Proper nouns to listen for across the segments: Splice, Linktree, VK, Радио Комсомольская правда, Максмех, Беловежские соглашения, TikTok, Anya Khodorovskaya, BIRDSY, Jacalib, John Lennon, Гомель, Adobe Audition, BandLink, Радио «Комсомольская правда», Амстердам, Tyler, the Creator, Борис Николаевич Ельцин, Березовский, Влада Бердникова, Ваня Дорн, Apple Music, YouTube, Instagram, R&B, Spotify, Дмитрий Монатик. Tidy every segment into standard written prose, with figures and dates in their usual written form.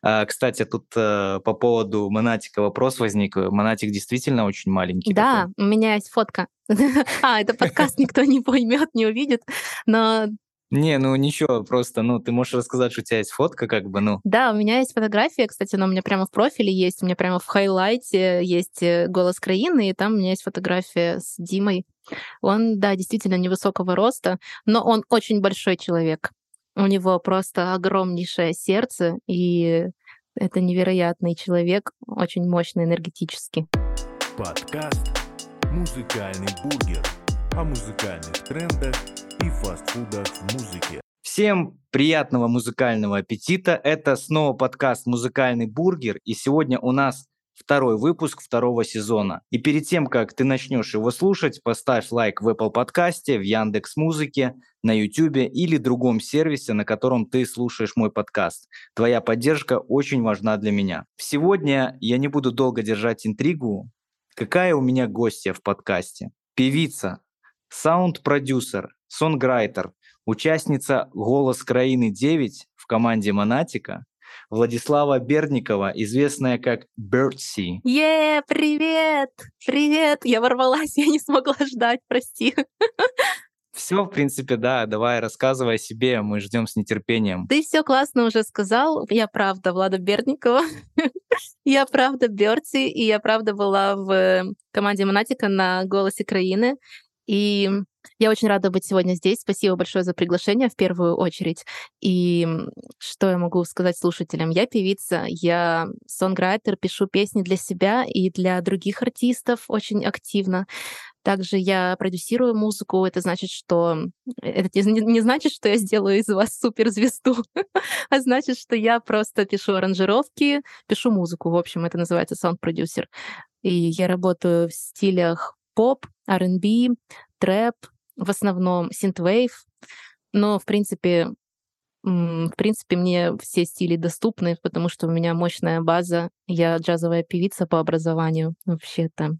Кстати, тут по поводу Монатика вопрос возник. Монатик действительно очень маленький. Да, такой. У меня есть фотка. А, это подкаст никто не поймет, не увидит, но... Не, ну ничего, просто, ну, ты можешь рассказать, что у тебя есть фотка, как бы, ну. Да, у меня есть фотография, кстати, она у меня прямо в профиле есть, у меня прямо в хайлайте есть «Голос країни», и там у меня есть фотография с Димой. Он, да, действительно невысокого роста, но он очень большой человек. У него просто огромнейшее сердце, и это невероятный человек, очень мощный энергетически. Подкаст «Музыкальный бургер» о музыкальных трендах и фастфудах в музыке. Всем приятного музыкального аппетита. Это снова подкаст «Музыкальный бургер», и сегодня у нас второй выпуск второго сезона. И перед тем, как ты начнешь его слушать, поставь лайк в Apple подкасте, в Яндекс.Музыке, на YouTube или другом сервисе, на котором ты слушаешь мой подкаст. Твоя поддержка очень важна для меня. Сегодня я не буду долго держать интригу. Какая у меня гостья в подкасте? Певица, саунд-продюсер, сонграйтер, участница «Голос Краины-9» в команде Монатика, Влада Бердникова, известная как BIRDSY. Привет! Привет! Я ворвалась, я не смогла ждать, прости. Все, в принципе, да. Давай, рассказывай о себе, мы ждем с нетерпением. Ты все классно уже сказал. Я правда Влада Бердникова. Я правда BIRDSY, и я правда была в команде Монатика на «Голосе Країни». И я очень рада быть сегодня здесь. Спасибо большое за приглашение в первую очередь. И что я могу сказать слушателям? Я певица, я сонграйтер, пишу песни для себя и для других артистов очень активно. Также я продюсирую музыку. Это не значит, что я сделаю из вас суперзвезду, а значит, что я просто пишу аранжировки, пишу музыку. В общем, это называется саунд-продюсер. И я работаю в стилях поп, R&B, трэп, в основном синтвейв. Но, в принципе, мне все стили доступны, потому что у меня мощная база. Я джазовая певица по образованию вообще-то.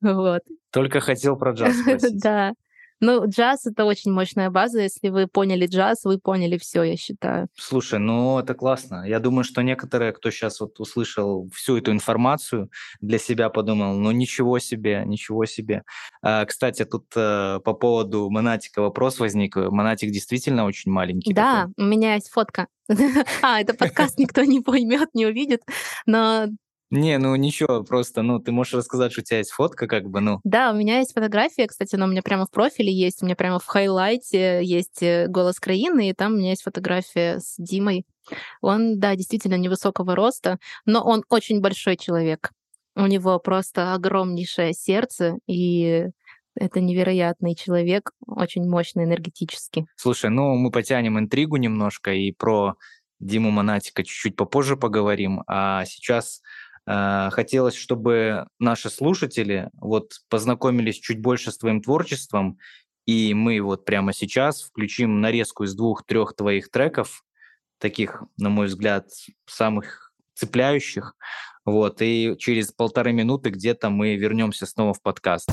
Вот. Только хотел про джаз спросить. Да. Ну, джаз — это очень мощная база. Если вы поняли джаз, вы поняли все, я считаю. Слушай, ну это классно. Я думаю, что некоторые, кто сейчас вот услышал всю эту информацию, для себя подумал, ну ничего себе, ничего себе. Кстати, тут по поводу Монатика вопрос возник. Монатик действительно очень маленький. Да, такой. У меня есть фотка. А, это подкаст никто не поймет, не увидит, но... Не, ну ничего, просто, ну, ты можешь рассказать, что у тебя есть фотка, как бы, ну. Да, у меня есть фотография, кстати, она у меня прямо в профиле есть, у меня прямо в хайлайте есть «Голос країни», и там у меня есть фотография с Димой. Он, да, действительно невысокого роста, но он очень большой человек. У него просто огромнейшее сердце, и... Это невероятный человек, очень мощный энергетически. Слушай, ну, мы потянем интригу немножко, и про Диму Монатика чуть-чуть попозже поговорим, а сейчас... Хотелось, чтобы наши слушатели вот познакомились чуть больше с твоим творчеством, и мы вот прямо сейчас включим нарезку из 2-3 твоих треков, таких, на мой взгляд, самых цепляющих, вот, и через 1,5 минуты где-то мы вернемся снова в подкаст.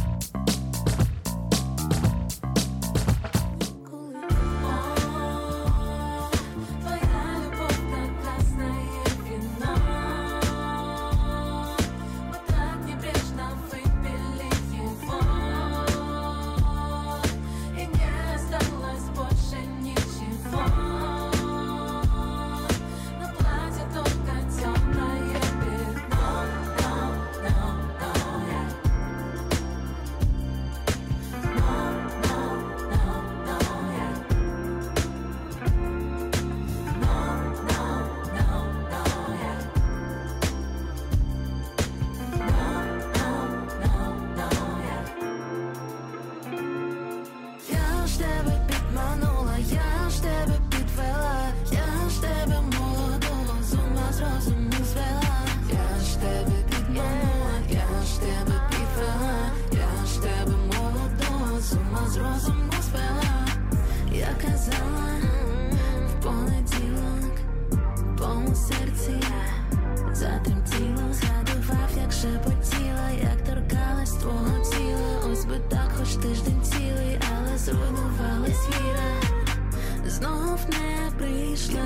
Знов не прийшла,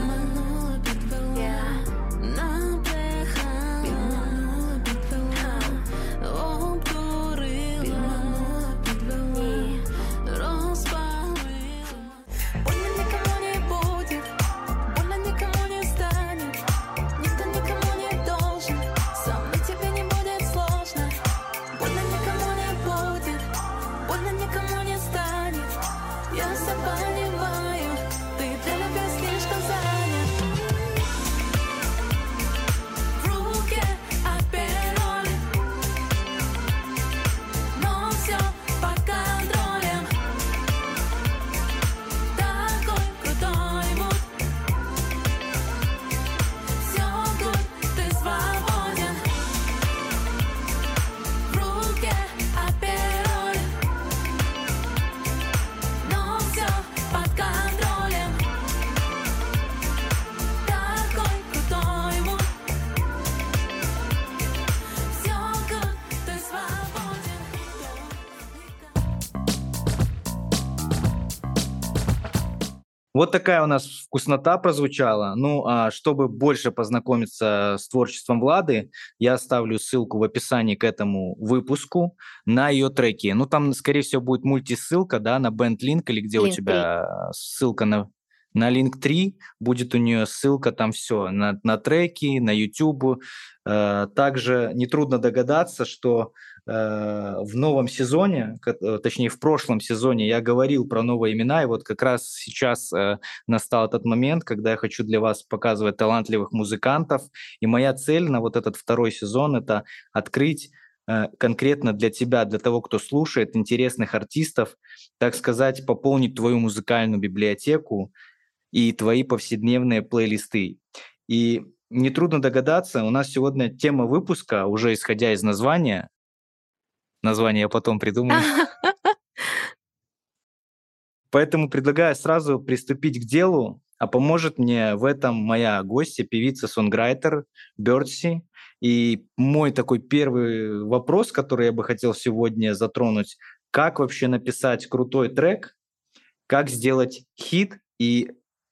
підманула, підвела. Вот такая у нас вкуснота прозвучала. Ну, а чтобы больше познакомиться с творчеством Влады, я оставлю ссылку в описании к этому выпуску на ее треки. Ну, там, скорее всего, будет мультиссылка, да, на BandLink или где Linktree. У тебя ссылка на Linktree, будет у нее ссылка там все, на треки, на YouTube. Также нетрудно догадаться, что в новом сезоне, точнее в прошлом сезоне я говорил про новые имена, и вот как раз сейчас настал этот момент, когда я хочу для вас показывать талантливых музыкантов, и моя цель на вот этот второй сезон – это открыть конкретно для тебя, для того, кто слушает, интересных артистов, так сказать, пополнить твою музыкальную библиотеку и твои повседневные плейлисты. И нетрудно догадаться, у нас сегодня тема выпуска, уже исходя из названия. Название я потом придумаю. Поэтому предлагаю сразу приступить к делу, а поможет мне в этом моя гостья, певица-сонграйтер BIRDSY. И мой такой первый вопрос, который я бы хотел сегодня затронуть, как вообще написать крутой трек, как сделать хит и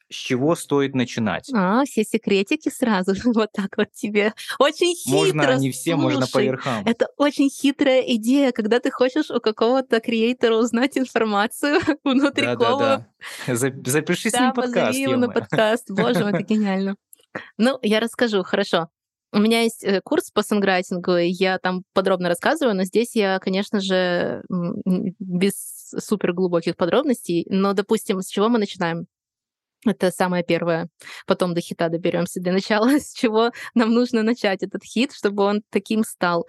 с чего стоит начинать? Все секретики сразу, вот так вот тебе. Очень хитро. Можно не все, можно по верхам. Это очень хитрая идея, когда ты хочешь у какого-то креатора узнать информацию внутри кого. Да. Запиши с ним подкаст. Да, позови его на подкаст. Боже мой, это гениально. Ну, я расскажу, хорошо. У меня есть курс по сонграйтингу, и я там подробно рассказываю, но здесь я, конечно же, без суперглубоких подробностей. Но, допустим, с чего мы начинаем? Это самое первое. Потом до хита доберемся. Для начала, с чего нам нужно начать этот хит, чтобы он таким стал.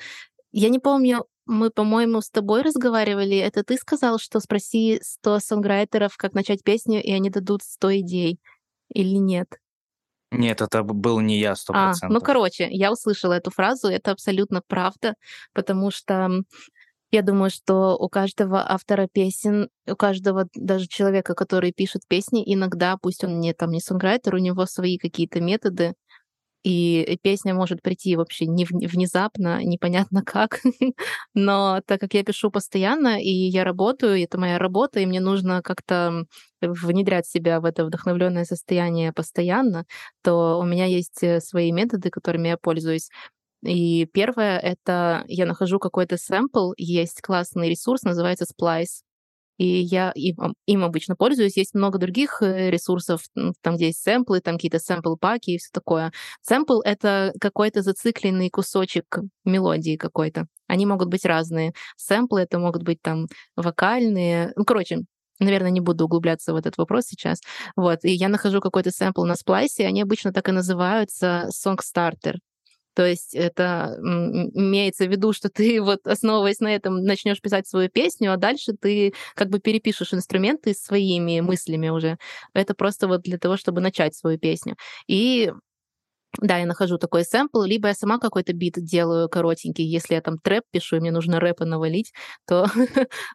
Я не помню, мы, по-моему, с тобой разговаривали. Это ты сказал, что спроси 100 сонграйтеров, как начать песню, и они дадут 100 идей. Или нет? Нет, это был не я 100%. Ну, короче, я услышала эту фразу. Это абсолютно правда, потому что... Я думаю, что у каждого автора песен, у каждого даже человека, который пишет песни, иногда, пусть он не сонграйтер, у него свои какие-то методы, и песня может прийти вообще не внезапно, непонятно как. Но так как я пишу постоянно, и я работаю, и это моя работа, и мне нужно как-то внедрять себя в это вдохновленное состояние постоянно, то у меня есть свои методы, которыми я пользуюсь. И первое — это я нахожу какой-то сэмпл, есть классный ресурс, называется Splice, и я им обычно пользуюсь. Есть много других ресурсов, там, где есть сэмплы, там какие-то сэмпл-паки и все такое. Сэмпл — это какой-то зацикленный кусочек мелодии какой-то. Они могут быть разные. Сэмплы — это могут быть там вокальные. Ну, короче, наверное, не буду углубляться в этот вопрос сейчас. Вот. И я нахожу какой-то сэмпл на Splice, и они обычно так и называются «Song-starter». То есть это имеется в виду, что ты вот, основываясь на этом, начнешь писать свою песню, а дальше ты как бы перепишешь инструменты своими мыслями уже. Это просто вот для того, чтобы начать свою песню. И да, я нахожу такой сэмпл, либо я сама какой-то бит делаю коротенький. Если я там трэп пишу, и мне нужно рэпа навалить, то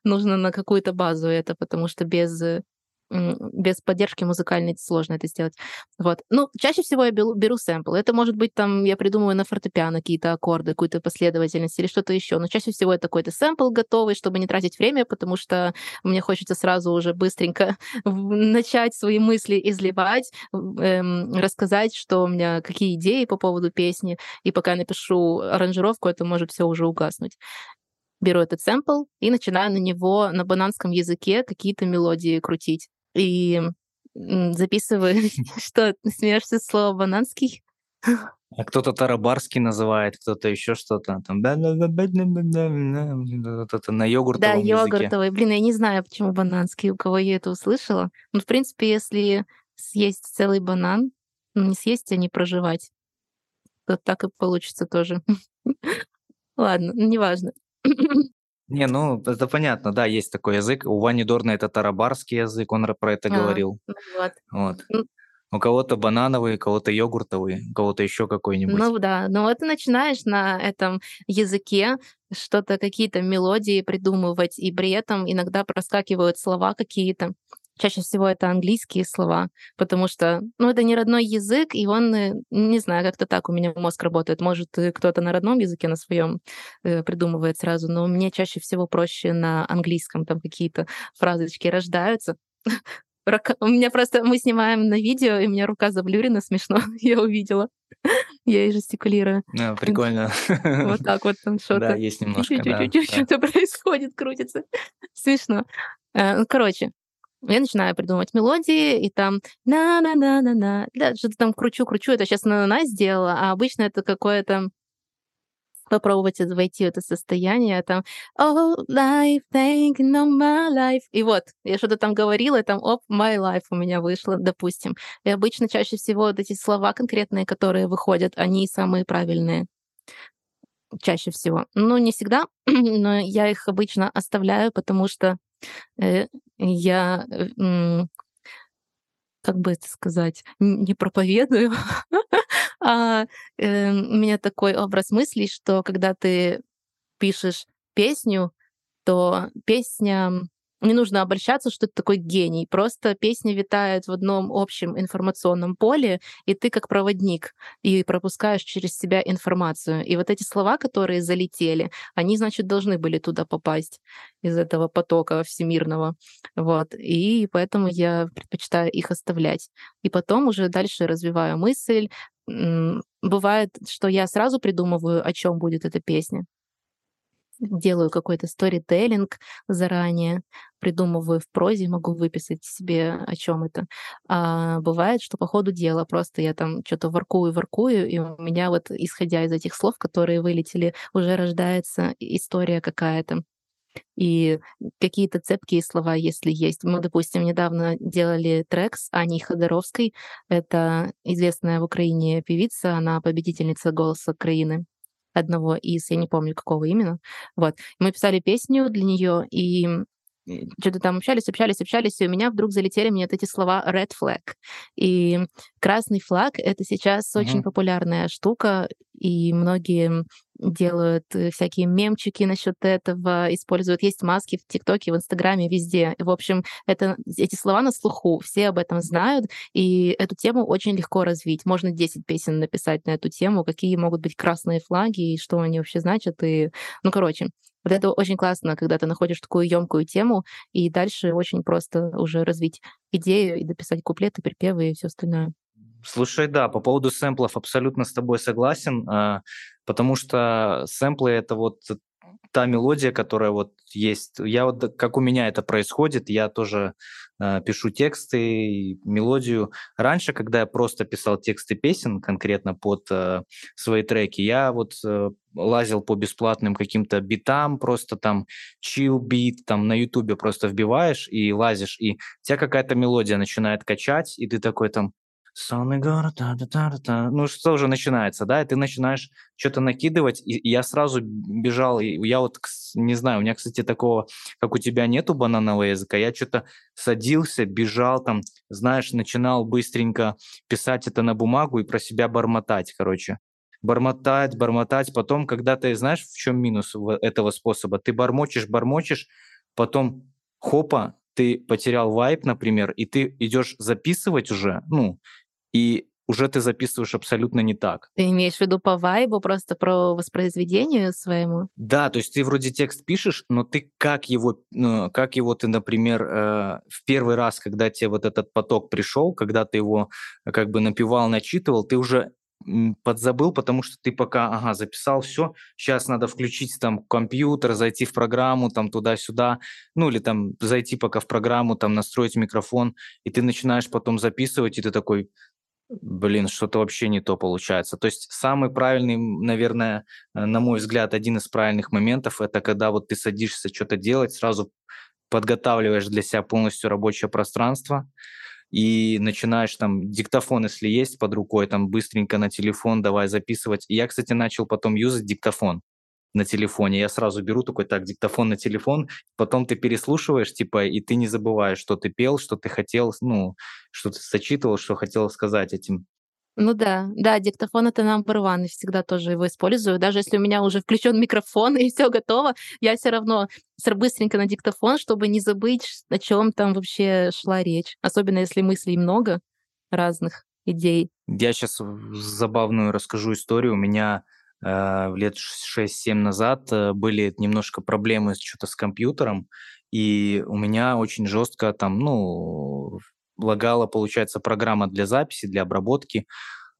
нужно на какую-то базу это, потому что без поддержки музыкальной сложно это сделать. Вот. Ну, чаще всего я беру сэмпл. Это может быть, там, я придумываю на фортепиано какие-то аккорды, какую-то последовательность или что-то еще. Но чаще всего это какой-то сэмпл готовый, чтобы не тратить время, потому что мне хочется сразу уже быстренько начать свои мысли изливать, рассказать, что у меня, какие идеи по поводу песни. И пока я напишу аранжировку, это может все уже угаснуть. Беру этот сэмпл и начинаю на него на бананском языке какие-то мелодии крутить. И записываю... Что, смеешься слово «бананский»? А кто-то тарабарский называет, кто-то еще что-то. Там на йогуртовом языке. Да, йогуртовый. Блин, я не знаю, почему бананский, у кого я это услышала. Ну, в принципе, если съесть целый банан, не съесть, а не прожевать, то так и получится тоже. Ладно, неважно. Не, ну, это понятно, да, есть такой язык. У Вани Дорна это тарабарский язык, он про это говорил. Вот. У кого-то банановый, у кого-то йогуртовый, у кого-то еще какой-нибудь. Ну да, ну вот ты начинаешь на этом языке что-то, какие-то мелодии придумывать, и при этом иногда проскакивают слова какие-то. Чаще всего это английские слова, потому что, ну, это не родной язык, и он, не знаю, как-то так у меня мозг работает. Может, кто-то на родном языке, на своем придумывает сразу, но мне чаще всего проще на английском, там какие-то фразочки рождаются. У меня просто... Мы снимаем на видео, и у меня рука заблюрена, смешно. Я увидела. Я и жестикулирую. Да, прикольно. Вот так вот там что-то. Да, есть немножко, да. Что-то происходит, крутится. Смешно. Короче, я начинаю придумывать мелодии, и там на-на-на-на-на. Да, что-то там кручу-кручу. Это сейчас на-на-на сделала, а обычно это какое-то... Попробовать войти в это состояние, там «All life, thinking on my life». И вот, я что-то там говорила, и там «Оп, my life» у меня вышло, допустим. И обычно чаще всего вот эти слова конкретные, которые выходят, они самые правильные. Чаще всего. Ну, не всегда, но я их обычно оставляю, потому что я... Как бы это сказать, не проповедую, а у меня такой образ мыслей, что когда ты пишешь песню, то песня... Не нужно обольщаться, что ты такой гений. Просто песня витает в одном общем информационном поле, и ты как проводник, и пропускаешь через себя информацию. И вот эти слова, которые залетели, они, значит, должны были туда попасть из этого потока всемирного. Вот. И поэтому я предпочитаю их оставлять. И потом уже дальше развиваю мысль. Бывает, что я сразу придумываю, о чем будет эта песня. Делаю какой-то сторителлинг заранее, придумываю в прозе, могу выписать себе, о чем это. А бывает, что по ходу дела просто я там что-то воркую, и у меня вот, исходя из этих слов, которые вылетели, уже рождается история какая-то. И какие-то цепкие слова, если есть. Мы, допустим, недавно делали трек с Аней Ходоровской. Это известная в Украине певица, она победительница «Голоса Краины». Одного из, я не помню, какого именно. Вот. Мы писали песню для нее и что-то там общались, и у меня вдруг залетели мне вот эти слова «red flag». И красный флаг — это сейчас очень популярная штука, и многие делают всякие мемчики насчет этого, используют. Есть маски в ТикТоке, в Инстаграме, везде. В общем, эти слова на слуху, все об этом знают, и эту тему очень легко развить. Можно 10 песен написать на эту тему, какие могут быть красные флаги, и что они вообще значат. И... Ну, короче, вот это очень классно, когда ты находишь такую емкую тему, и дальше очень просто уже развить идею и дописать куплеты, припевы и все остальное. Слушай, да, по поводу сэмплов абсолютно с тобой согласен, потому что сэмплы — это вот та мелодия, которая вот есть. Я вот, как у меня это происходит, я тоже пишу тексты, мелодию. Раньше, когда я просто писал тексты песен конкретно под свои треки, я вот лазил по бесплатным каким-то битам, просто там chill бит, там на Ютубе просто вбиваешь и лазишь, и тебя какая-то мелодия начинает качать, и ты такой там «Сонный город», та-та-та-та. Ну, что уже начинается, да, и ты начинаешь что-то накидывать, и я сразу бежал, и я вот, не знаю, у меня, кстати, такого, как у тебя, нету бананового языка, я что-то садился, бежал там, знаешь, начинал быстренько писать это на бумагу и про себя бормотать, короче. Бормотать, потом, когда ты, знаешь, в чем минус этого способа, ты бормочешь, потом хопа, ты потерял вайб, например, и ты идешь записывать уже, ну, и уже ты записываешь абсолютно не так. Ты имеешь в виду по вайбу, просто про воспроизведение своему? Да, то есть ты вроде текст пишешь, но ты как его ты, например, в первый раз, когда тебе вот этот поток пришел, когда ты его как бы напевал, начитывал, ты уже подзабыл, потому что ты пока, записал все, сейчас надо включить там компьютер, зайти в программу, там туда-сюда, ну или там зайти пока в программу, там настроить микрофон, и ты начинаешь потом записывать, и ты такой, блин, что-то вообще не то получается. То есть самый правильный, наверное, на мой взгляд, один из правильных моментов, это когда вот ты садишься что-то делать, сразу подготавливаешь для себя полностью рабочее пространство, и начинаешь там диктофон, если есть под рукой, там быстренько на телефон давай записывать. И я, кстати, начал потом юзать диктофон на телефоне. Я сразу беру такой, так, диктофон на телефон, потом ты переслушиваешь, типа, и ты не забываешь, что ты пел, что ты хотел, ну, что ты зачитывал, что хотел сказать этим. Ну да, диктофон — это number one, и всегда тоже его использую. Даже если у меня уже включен микрофон и все готово, я все равно быстренько на диктофон, чтобы не забыть, о чем там вообще шла речь. Особенно если мыслей много, разных идей. Я сейчас забавную расскажу историю. У меня лет 6-7 назад были немножко проблемы что-то с компьютером, и у меня очень жестко там, лагала, получается, программа для записи, для обработки.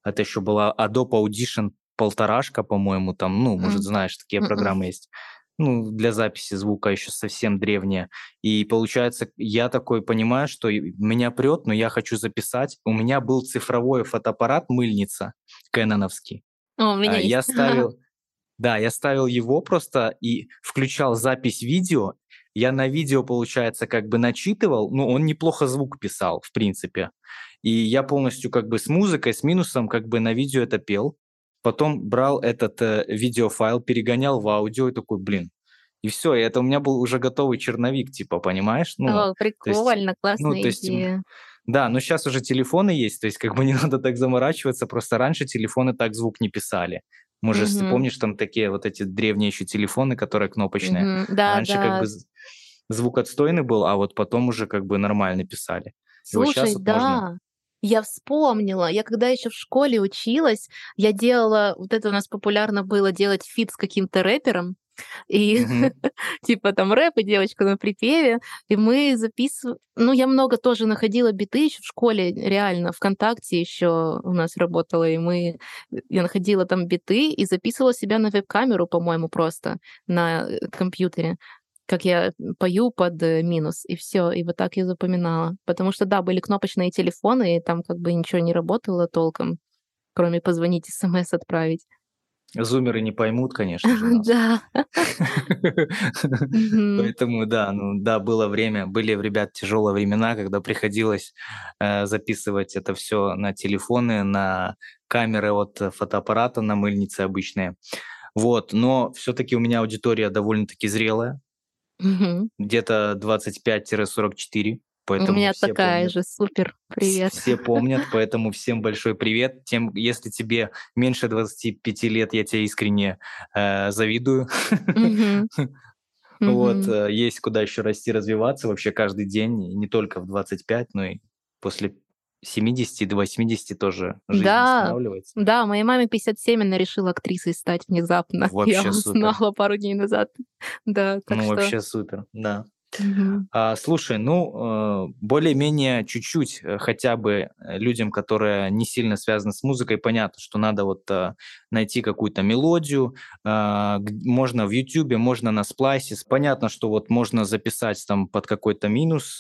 Это еще была Adobe Audition 1.5, по-моему, там, может, знаешь, такие программы есть. Для записи звука еще совсем древняя. И получается, я такой понимаю, что меня прет, но я хочу записать. У меня был цифровой фотоаппарат мыльница кэноновский. О, у меня есть. Я ставил его просто и включал запись видео. Я на видео, получается, начитывал, он неплохо звук писал, в принципе. И я полностью с музыкой, с минусом на видео это пел. Потом брал этот видеофайл, перегонял в аудио и такой, и все. И это у меня был уже готовый черновик, понимаешь? О, прикольно, классная идея. Да, но сейчас уже телефоны есть, то есть не надо так заморачиваться, просто раньше телефоны так звук не писали. Может, ты помнишь, там такие вот эти древние еще телефоны, которые кнопочные. Да, раньше звук отстойный был, а вот потом уже нормально писали. Слушай, вот можно... Я вспомнила, я когда еще в школе училась, я делала, вот это у нас популярно было делать фит с каким-то рэпером, и там рэп и девочка на припеве, и мы записывали, я много тоже находила биты еще в школе, реально, ВКонтакте еще у нас работала, и я находила там биты и записывала себя на веб-камеру, по-моему, просто на компьютере, как я пою под минус, и все, и вот так я запоминала. Потому что, были кнопочные телефоны, и там ничего не работало толком, кроме позвонить, смс отправить. Зумеры не поймут, конечно же. Да. Поэтому, было время, были, ребят, тяжелые времена, когда приходилось записывать это все на телефоны, на камеры от фотоаппарата, на мыльницы обычные. Вот, но все-таки у меня аудитория довольно-таки зрелая, где-то 25-44, поэтому у меня такая помнят, же, супер, привет. Все помнят, поэтому всем большой привет. Тем, если тебе меньше 25 лет, я тебя искренне завидую. Вот, есть куда еще расти, развиваться вообще каждый день, не только в 25, но и после 70 до 80 тоже жизнь останавливается. Да, моей маме 57, она решила актрисой стать внезапно. Вообще я узнала пару дней назад. Да, так что... вообще супер, да. Слушай, более-менее чуть-чуть хотя бы людям, которые не сильно связаны с музыкой, понятно, что надо найти какую-то мелодию, можно в YouTube, можно на Splice, понятно, что можно записать там под какой-то минус,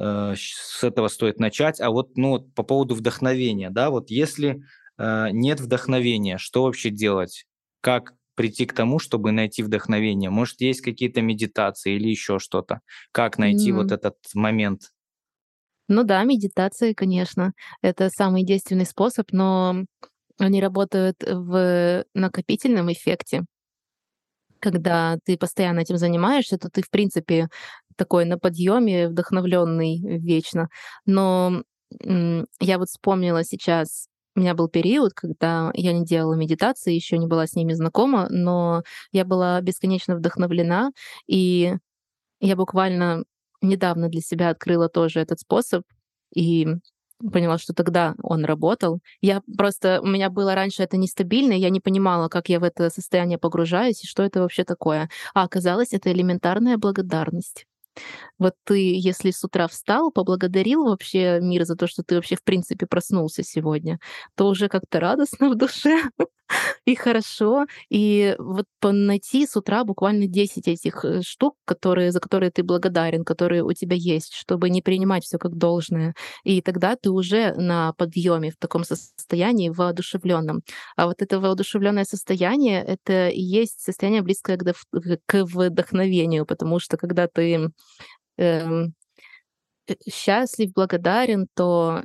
с этого стоит начать. А по поводу вдохновения, если нет вдохновения, что вообще делать? Как прийти к тому, чтобы найти вдохновение? Может, есть какие-то медитации или еще что-то? Как найти вот этот момент? Медитации, конечно. Это самый действенный способ, но они работают в накопительном эффекте. Когда ты постоянно этим занимаешься, то ты, в принципе, такой на подъеме, вдохновленный вечно. Но я вспомнила сейчас, у меня был период, когда я не делала медитации, еще не была с ними знакома, но я была бесконечно вдохновлена, и я буквально недавно для себя открыла тоже этот способ, и поняла, что тогда он работал. У меня было раньше это нестабильно, я не понимала, как я в это состояние погружаюсь, и что это вообще такое. А оказалось, это элементарная благодарность. Вот ты, если с утра встал, поблагодарил вообще мир за то, что ты вообще в принципе проснулся сегодня, то уже как-то радостно в душе и хорошо. И вот найти с утра буквально 10 этих штук, за которые ты благодарен, которые у тебя есть, чтобы не принимать все как должное. И тогда ты уже на подъеме в таком состоянии воодушевленном. А вот это воодушевленное состояние — это и есть состояние, близкое к вдохновению, потому что когда ты счастлив, благодарен, то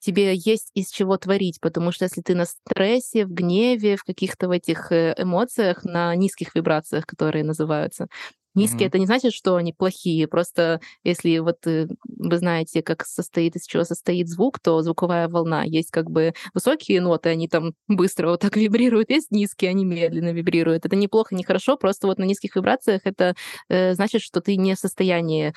тебе есть из чего творить, потому что если ты на стрессе, в гневе, в каких-то в этих эмоциях, на низких вибрациях, которые называются, низкие, это не значит, что они плохие, просто если вы знаете, из чего состоит звук, то звуковая волна, есть высокие ноты, они там быстро так вибрируют, есть низкие, они медленно вибрируют. Это не плохо, не хорошо, просто на низких вибрациях это значит, что ты не в состоянии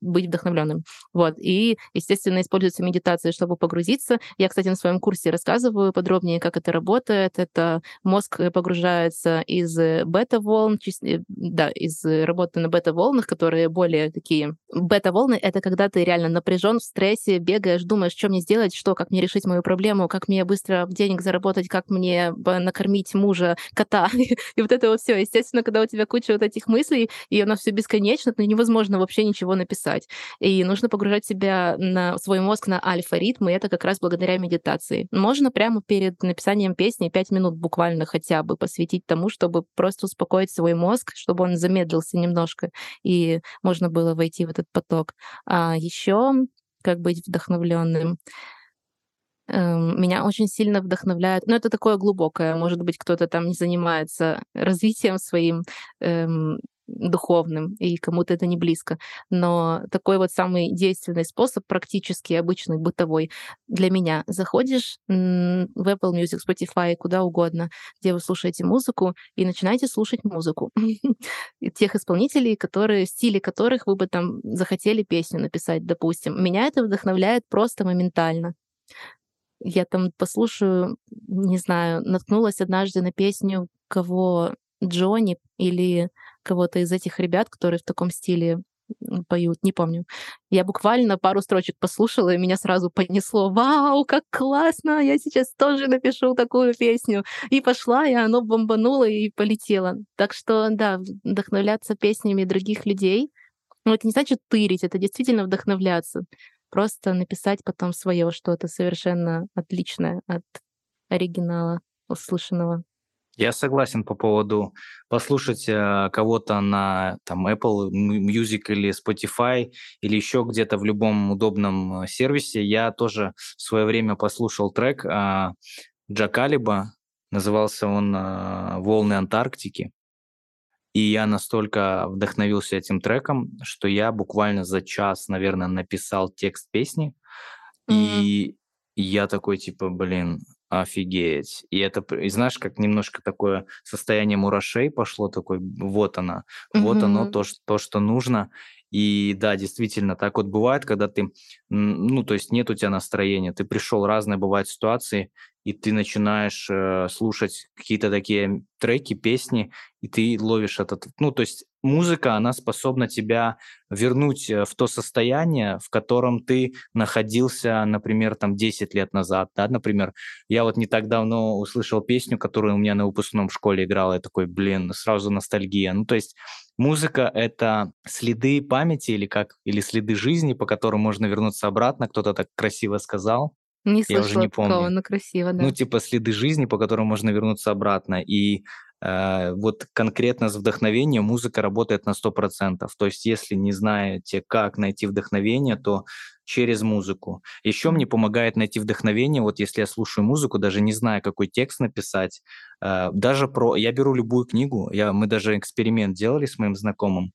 быть вдохновленным. Вот. И, естественно, используется медитация, чтобы погрузиться. Я, кстати, на своем курсе рассказываю подробнее, как это работает. Это мозг погружается из бета-волн, из работаю на бета-волнах, которые более такие... Бета-волны — это когда ты реально напряжен, в стрессе, бегаешь, думаешь, что мне сделать, что, как мне решить мою проблему, как мне быстро денег заработать, как мне накормить мужа, кота. И вот это вот все. Естественно, когда у тебя куча вот этих мыслей, и оно все бесконечно, то невозможно вообще ничего написать. И нужно погружать себя, на свой мозг, на альфа-ритмы, и это как раз благодаря медитации. Можно прямо перед написанием песни 5 минут буквально хотя бы посвятить тому, чтобы просто успокоить свой мозг, чтобы он замедлился немножко, и можно было войти в этот поток. А еще как быть вдохновленным. Меня очень сильно вдохновляет. Ну, это такое глубокое. Может быть, кто-то там не занимается развитием своим духовным, и кому-то это не близко. Но такой вот самый действенный способ, практически обычный, бытовой для меня. Заходишь в Apple Music, Spotify, куда угодно, где вы слушаете музыку, и начинаете слушать музыку. Тех исполнителей, которые, стили которых вы бы там захотели песню написать, допустим. Меня это вдохновляет просто моментально. Я там послушаю, не знаю, наткнулась однажды на песню Джонни или кого-то из этих ребят, которые в таком стиле поют, не помню. Я буквально пару строчек послушала, и меня сразу понесло. Вау, как классно! Я сейчас тоже напишу такую песню. И пошла, и оно бомбануло, и полетело. Так что, да, вдохновляться песнями других людей. Но это не значит тырить, это действительно вдохновляться. Просто написать потом свое что-то совершенно отличное от оригинала услышанного. Я согласен по поводу послушать кого-то на там, Apple Music или Spotify или еще где-то в любом удобном сервисе. Я тоже в свое время послушал трек Джакалиба, назывался он «Волны Антарктики». И я настолько вдохновился этим треком, что я буквально за час, наверное, написал текст песни. Mm-hmm. И я такой типа, офигеть. И это, и знаешь, как немножко такое состояние мурашей пошло, такое, вот она, mm-hmm. вот оно, то, что нужно. И да, действительно, так вот бывает, когда ты, ну, то есть нет у тебя настроения, ты пришел, разные бывают ситуации, и ты начинаешь слушать какие-то такие треки, песни, и ты ловишь этот... Ну, то есть музыка, она способна тебя вернуть в то состояние, в котором ты находился, например, там 10 лет назад, да, например. Я вот не так давно услышал песню, которую у меня на выпускном в школе играла, я такой, сразу ностальгия. Ну, то есть музыка — это следы памяти или как, или следы жизни, по которым можно вернуться обратно, кто-то так красиво сказал. Не слышала такого, но красиво, да. Ну, типа следы жизни, по которым можно вернуться обратно. И вот конкретно с вдохновением музыка работает на 100%. То есть если не знаете, как найти вдохновение, то через музыку. Еще мне помогает найти вдохновение, вот если я слушаю музыку, даже не зная, какой текст написать. Даже про... Я беру любую книгу, мы даже эксперимент делали с моим знакомым.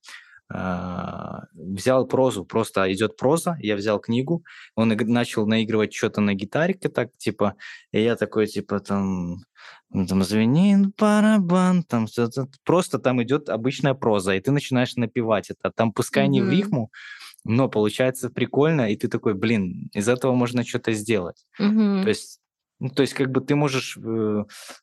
Взял прозу, просто идет проза, я взял книгу, он начал наигрывать что-то на гитарике, так, типа, и я такой, типа, там звенит барабан, там что-то, просто там идет обычная проза, и ты начинаешь напевать это, там пускай mm-hmm. не в рифму, но получается прикольно, и ты такой, из этого можно что-то сделать, mm-hmm. То есть как бы ты можешь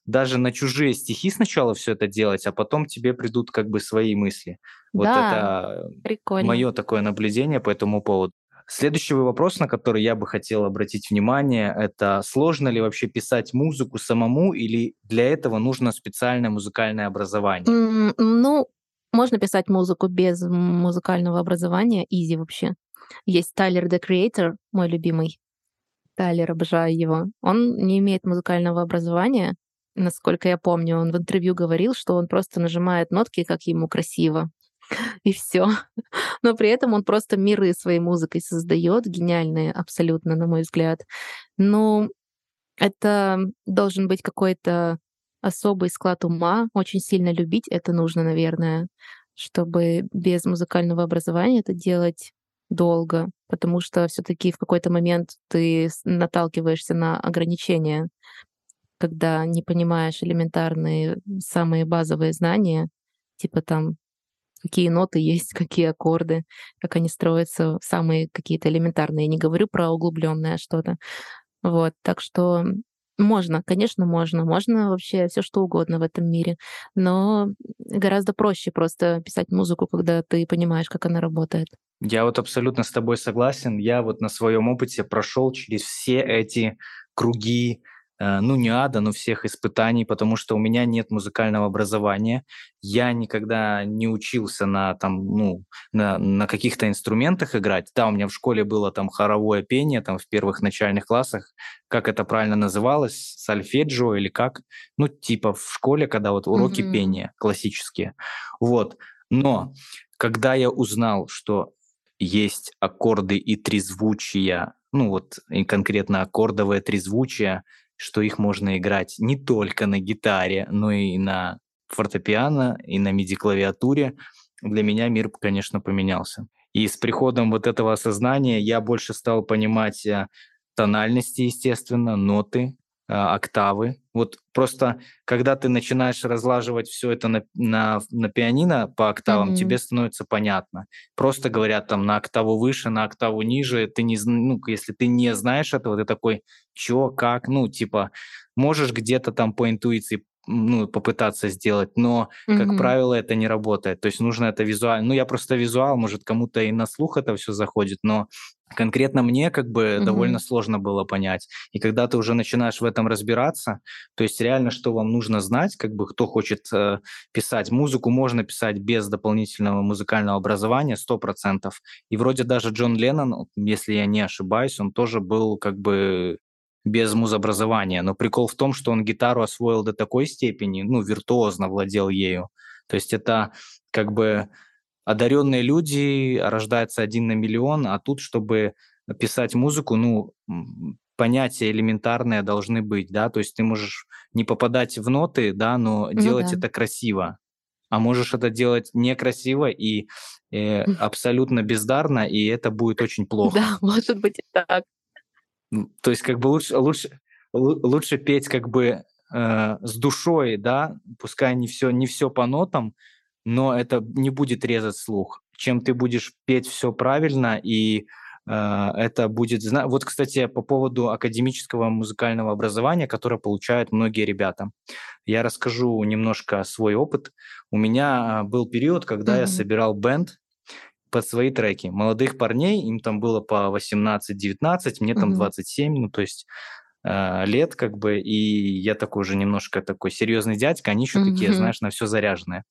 даже на чужие стихи сначала все это делать, а потом тебе придут как бы свои мысли. Вот да, это прикольно. Мое такое наблюдение по этому поводу. Следующий вопрос, на который я бы хотел обратить внимание, это сложно ли вообще писать музыку самому или для этого нужно специальное музыкальное образование? Ну, можно писать музыку без музыкального образования, изи вообще. Есть Tyler, the Creator, мой любимый. Тайлер, обожаю его. Он не имеет музыкального образования. Насколько я помню, он в интервью говорил, что он просто нажимает нотки, как ему красиво. И все. Но при этом он просто миры своей музыкой создает, гениальные абсолютно, на мой взгляд. Ну, это должен быть какой-то особый склад ума. Очень сильно любить это нужно, наверное, чтобы без музыкального образования это делать долго, потому что все-таки в какой-то момент ты наталкиваешься на ограничения, когда не понимаешь элементарные, самые базовые знания, типа там, какие ноты есть, какие аккорды, как они строятся, самые какие-то элементарные. Я не говорю про углубленное что-то. Вот, так что Можно, конечно, можно. Можно вообще все что угодно в этом мире. Но гораздо проще просто писать музыку, когда ты понимаешь, как она работает. Я вот абсолютно с тобой согласен. Я вот на своем опыте прошел через все эти круги, ну, не ада, но всех испытаний, потому что у меня нет музыкального образования. Я никогда не учился на каких-то инструментах играть. Да, у меня в школе было там хоровое пение там, в первых начальных классах. Как это правильно называлось? Сольфеджио или как? Ну, типа в школе, когда вот уроки пения классические. Вот. Но когда я узнал, что есть аккорды и трезвучия, ну вот и конкретно аккордовое трезвучие, что их можно играть не только на гитаре, но и на фортепиано, и на MIDI-клавиатуре. Для меня мир, конечно, поменялся. И с приходом вот этого осознания я больше стал понимать тональности, естественно, ноты, октавы. Вот просто, когда ты начинаешь разлаживать все это на пианино по октавам, тебе становится понятно. Просто говорят там на октаву выше, на октаву ниже. Ты не, ну, если ты не знаешь этого, ты такой, чё, как? Ну, типа, можешь где-то там по интуиции попытаться сделать, но, как правило, это не работает. То есть нужно это визуально. Ну, я просто визуал, может, кому-то и на слух это все заходит, но конкретно мне довольно сложно было понять. И когда ты уже начинаешь в этом разбираться, то есть реально, что вам нужно знать, кто хочет писать музыку, можно писать без дополнительного музыкального образования 100%. И вроде даже Джон Леннон, если я не ошибаюсь, он тоже был без музобразования. Но прикол в том, что он гитару освоил до такой степени, виртуозно владел ею. То есть это одаренные люди, рождается 1 на миллион, а тут, чтобы писать музыку, понятия элементарные должны быть, да, то есть ты можешь не попадать в ноты, да, но делать это красиво, а можешь это делать некрасиво и абсолютно бездарно, и это будет очень плохо. Да, может быть и так. То есть лучше петь с душой, да, пускай не все по нотам, но это не будет резать слух, чем ты будешь петь все правильно, и это будет... Вот, кстати, по поводу академического музыкального образования, которое получают многие ребята. Я расскажу немножко свой опыт. У меня был период, когда я собирал бэнд под свои треки. Молодых парней, им там было по 18-19, мне там 27, то есть... лет, и я такой уже немножко такой серьезный дядька, они еще такие, знаешь, на все заряженные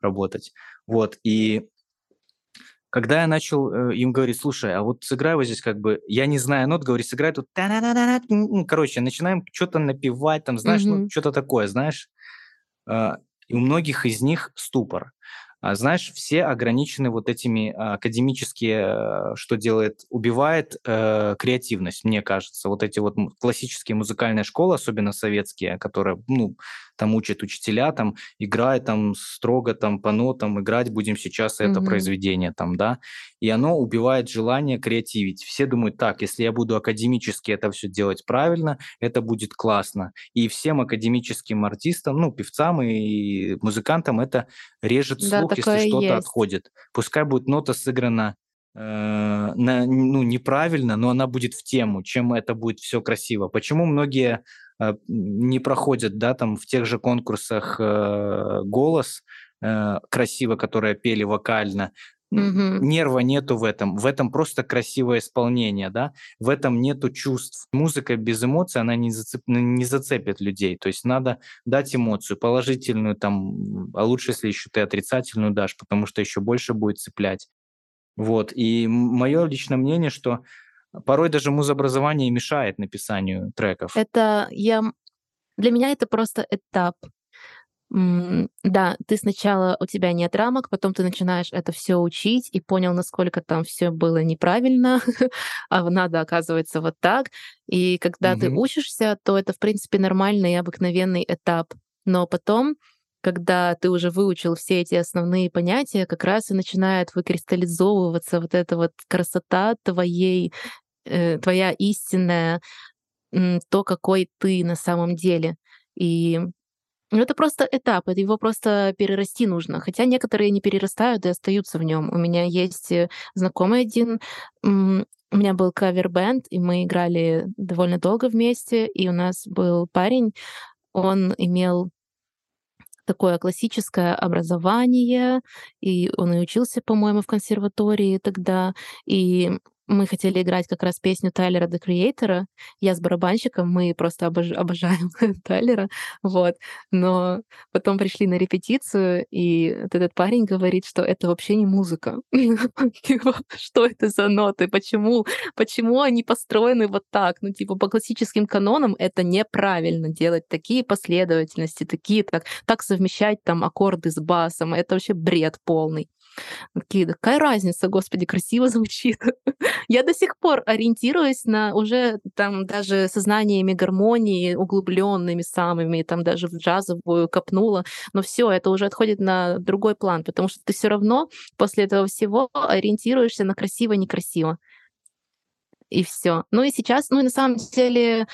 работать. Вот, и когда я начал им говорить, слушай, а вот сыграй вот здесь я не знаю нот, говорю, сыграй тут, короче, начинаем что-то напевать, там, знаешь, что-то такое, знаешь. И у многих из них ступор. Знаешь, все ограничены вот этими академические, что делает, убивает креативность, мне кажется. Вот эти вот классические музыкальные школы, особенно советские, которые, там учат учителя, там, играй там строго там по нотам, играть будем сейчас это произведение там, да. И оно убивает желание креативить. Все думают, так, если я буду академически это все делать правильно, это будет классно. И всем академическим артистам, певцам и музыкантам это режет слух. Если что-то отходит. Пускай будет нота сыграна неправильно, но она будет в тему, чем это будет все красиво. Почему многие не проходят, да, там в тех же конкурсах «Голос» красиво, которые пели вокально? Нерва нету в этом просто красивое исполнение, да, в этом нету чувств. Музыка без эмоций, она не зацепит людей, то есть надо дать эмоцию, положительную там, а лучше, если еще ты отрицательную дашь, потому что еще больше будет цеплять. Вот, и мое личное мнение, что порой даже музообразование мешает написанию треков. Для меня это просто этап. Да, ты сначала, у тебя нет рамок, потом ты начинаешь это все учить и понял, насколько там все было неправильно, а надо, оказывается, вот так. И когда ты учишься, то это, в принципе, нормальный и обыкновенный этап. Но потом, когда ты уже выучил все эти основные понятия, как раз и начинает выкристаллизовываться вот эта вот красота твоя истинная, то, какой ты на самом деле. И это просто этап, его просто перерасти нужно. Хотя некоторые не перерастают и остаются в нем. У меня есть знакомый один, У меня был кавер-бэнд, и мы играли довольно долго вместе, и у нас был парень, он имел такое классическое образование, и он и учился, по-моему, в консерватории тогда, и мы хотели играть как раз песню Tyler, the Creator. Я с барабанщиком, мы просто обожаем Тайлера, вот. Но потом пришли на репетицию, и вот этот парень говорит, что это вообще не музыка. Что это за ноты? Почему они построены вот так? Ну, типа, по классическим канонам это неправильно делать такие последовательности, такие так совмещать там аккорды с басом. Это вообще бред полный. Такие, какая разница, господи, красиво звучит. Я до сих пор ориентируюсь на уже там даже со знаниями гармонии, углубленными самыми, там даже в джазовую копнула, но все это уже отходит на другой план, потому что ты все равно после этого всего ориентируешься на красиво-некрасиво. И все. Ну и сейчас, ну и на самом деле...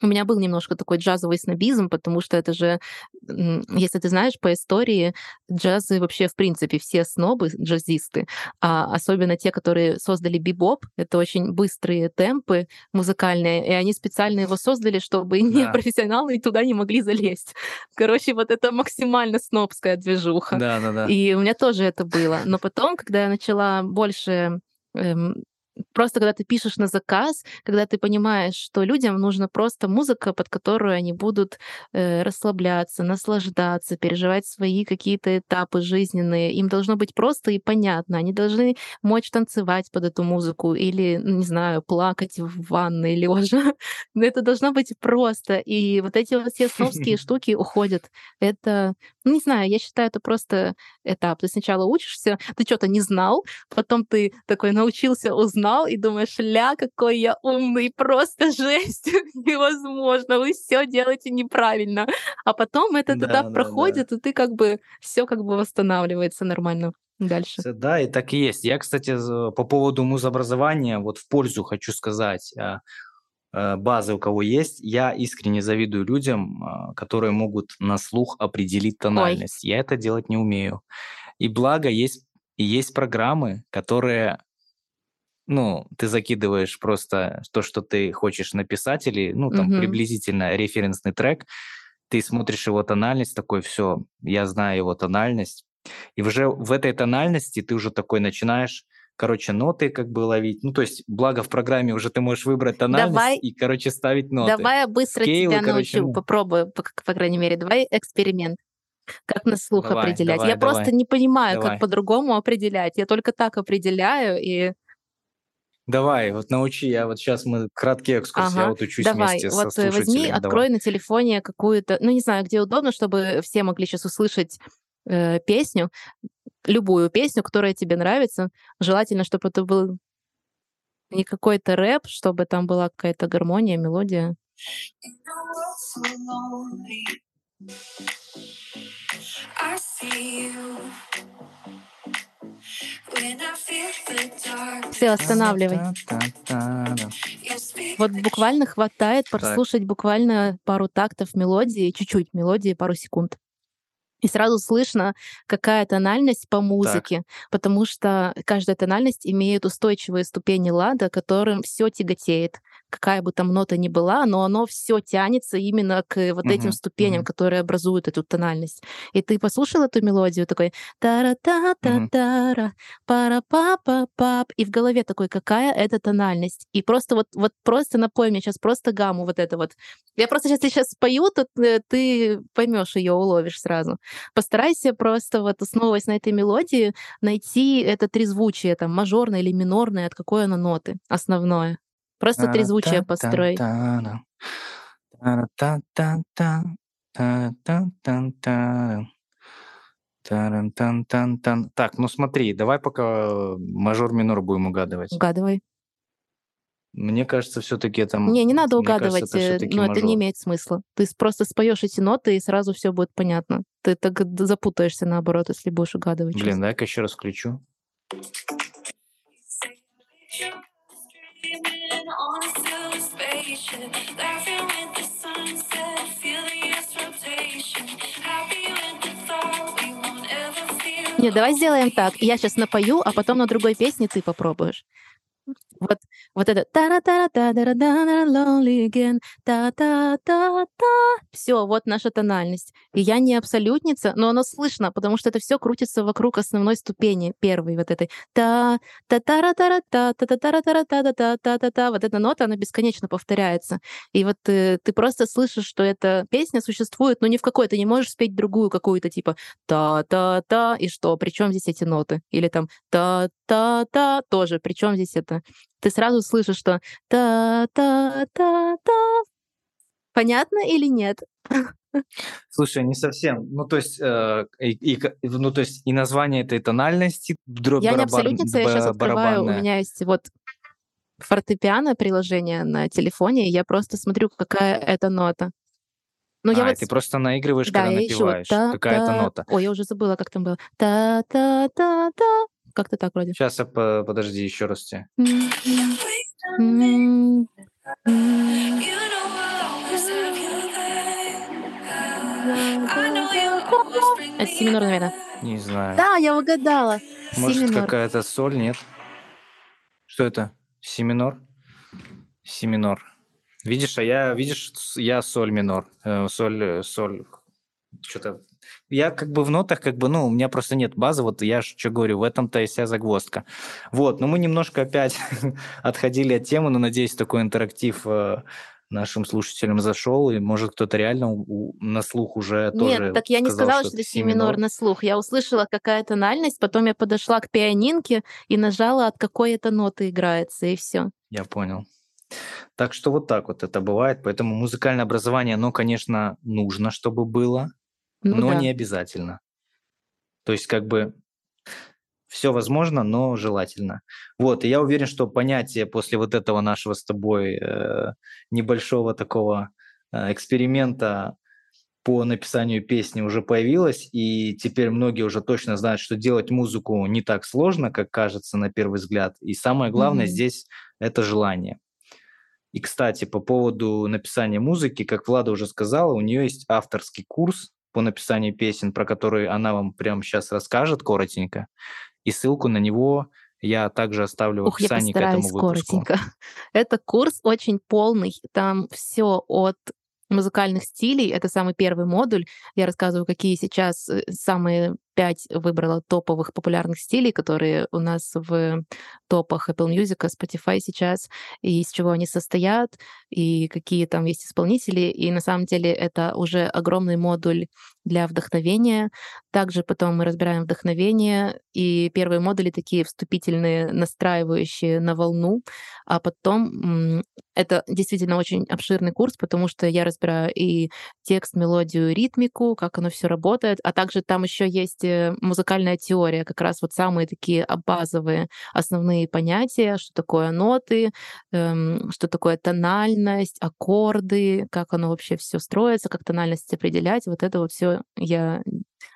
У меня был немножко такой джазовый снобизм, потому что это же, если ты знаешь по истории, джазы вообще, в принципе, все снобы, джазисты, а особенно те, которые создали бибоп, это очень быстрые темпы музыкальные, и они специально его создали, чтобы непрофессионалы туда не могли залезть. Короче, вот это максимально снобская движуха. Да. И у меня тоже это было. Но потом, когда я начала больше... Просто когда ты пишешь на заказ, когда ты понимаешь, что людям нужна просто музыка, под которую они будут расслабляться, наслаждаться, переживать свои какие-то этапы жизненные. Им должно быть просто и понятно. Они должны мочь танцевать под эту музыку или, не знаю, плакать в ванной лежа. Но это должно быть просто. И вот эти вот все снобские штуки уходят. Это... Не знаю, я считаю, это просто этап. Ты сначала учишься, ты что-то не знал, потом ты такой научился, узнал и думаешь, какой я умный, просто жесть, невозможно, вы все делаете неправильно. А потом этот этап проходит, и ты как бы все как бы восстанавливается нормально. Дальше. Да, и так и есть. Я, кстати, по поводу музобразования, вот в пользу хочу сказать, базы у кого есть, я искренне завидую людям, которые могут на слух определить тональность. Я это делать не умею. И благо есть программы, которые, ты закидываешь просто то, что ты хочешь написать, или, приблизительно референсный трек, ты смотришь его тональность, такой, все, я знаю его тональность. И уже в этой тональности ты уже такой начинаешь ноты как бы ловить. Ну, то есть, благо в программе уже ты можешь выбрать тональность и, ставить ноты. Давай я быстро Скейлы, тебя научу. Попробую, по крайней мере. Давай эксперимент. Как на слух определять? Я просто не понимаю, как по-другому определять. Я только так определяю и... Давай, вот научи. Я вот сейчас мы краткий экскурс, я вот учусь вместе со слушателями. Возьми, открой на телефоне какую-то... не знаю, где удобно, чтобы все могли сейчас услышать песню. Любую песню, которая тебе нравится. Желательно, чтобы это был не какой-то рэп, чтобы там была какая-то гармония, мелодия. Все, останавливай. Вот буквально хватает прослушать буквально пару тактов мелодии, чуть-чуть мелодии, пару секунд. И сразу слышно, какая тональность по музыке, потому что каждая тональность имеет устойчивые ступени лада, которым все тяготеет. Какая бы там нота ни была, но оно все тянется именно к вот этим ступеням, которые образуют эту тональность. И ты послушал эту мелодию, такой тара-та-та-тара, пара-па-па-пап, и в голове такой, какая это тональность. И просто вот просто напой мне сейчас просто гамму вот это вот. Я просто сейчас спою, то ты поймешь ее, уловишь сразу. Постарайся просто вот, основываясь на этой мелодии, найти это трезвучие, там, мажорное или минорное, от какой оно ноты, основное. Просто трезвучие построй. Так, смотри, давай пока мажор-минор будем угадывать. Угадывай. Мне кажется, все-таки это... Не надо угадывать, но это не имеет смысла. Ты просто споешь эти ноты, и сразу все будет понятно. Ты так запутаешься, наоборот, если будешь угадывать. Блин, дай-ка еще раз включу. Нет, давай сделаем так. Я сейчас напою, а потом на другой песне ты попробуешь. Вот это все, вот наша тональность. И я не абсолютница, но оно слышно, потому что это все крутится вокруг основной ступени первой вот этой та та та та та та та та та та та та та. Вот эта нота, она бесконечно повторяется. И вот ты просто слышишь, что эта песня существует, но ни в какой ты не можешь спеть другую какую-то типа та та та и что? Причем здесь эти ноты? Или там та та та тоже? Причем здесь это? Ты сразу слышишь, что та-та-та-та. Понятно или нет? Слушай, не совсем. Ну, то есть, и название этой тональности, дробь барабанная. Я не абсолютница, я сейчас открываю. У меня есть вот фортепиано, приложение на телефоне, и я просто смотрю, какая это нота. Ну, я вот... ты просто наигрываешь, да, когда напеваешь. Ищу, какая-то нота. Ой, я уже забыла, как там было. Та-та-та-та. Как-то так вроде. Сейчас, подожди, еще раз тебе. Это си минор, наверное. Не знаю. Да, я угадала. Может, какая-то соль, нет? Что это? Си минор? Си минор. Видишь, я соль минор. Соль. Что-то... Я как бы в нотах, у меня просто нет базы, вот я что говорю, в этом-то и вся загвоздка. Вот, но мы немножко опять отходили от темы, но, надеюсь, такой интерактив нашим слушателям зашел, и, может, кто-то реально на слух уже тоже... Нет, так я не сказала, что это си-минор на слух. Я услышала, какая тональность, потом я подошла к пианинке и нажала, от какой это ноты играется, и все. Я понял. Так что вот так вот это бывает, поэтому музыкальное образование, оно, конечно, нужно, чтобы было, но да. Не обязательно. То есть все возможно, но желательно. Вот, и я уверен, что понятие после вот этого нашего с тобой небольшого такого эксперимента по написанию песни уже появилось, и теперь многие уже точно знают, что делать музыку не так сложно, как кажется на первый взгляд. И самое главное здесь — это желание. И, кстати, по поводу написания музыки, как Влада уже сказала, у нее есть авторский курс по написанию песен, про которые она вам прямо сейчас расскажет коротенько. И ссылку на него я также оставлю в описании к этому выпуску. Коротенько. Это курс очень полный. Там все от музыкальных стилей. Это самый первый модуль. Я рассказываю, какие сейчас самые 5 выбрала топовых популярных стилей, которые у нас в топах Apple Music, Spotify сейчас, и из чего они состоят, и какие там есть исполнители. И на самом деле это уже огромный модуль для вдохновения. Также потом мы разбираем вдохновение, и первые модули такие вступительные, настраивающие на волну. А потом это действительно очень обширный курс, потому что я разбираю и текст, мелодию, ритмику, как оно все работает, а также там еще есть музыкальная теория, как раз вот самые такие базовые основные понятия, что такое ноты, что такое тональность, аккорды, как оно вообще все строится, как тональность определять. Вот это вот все я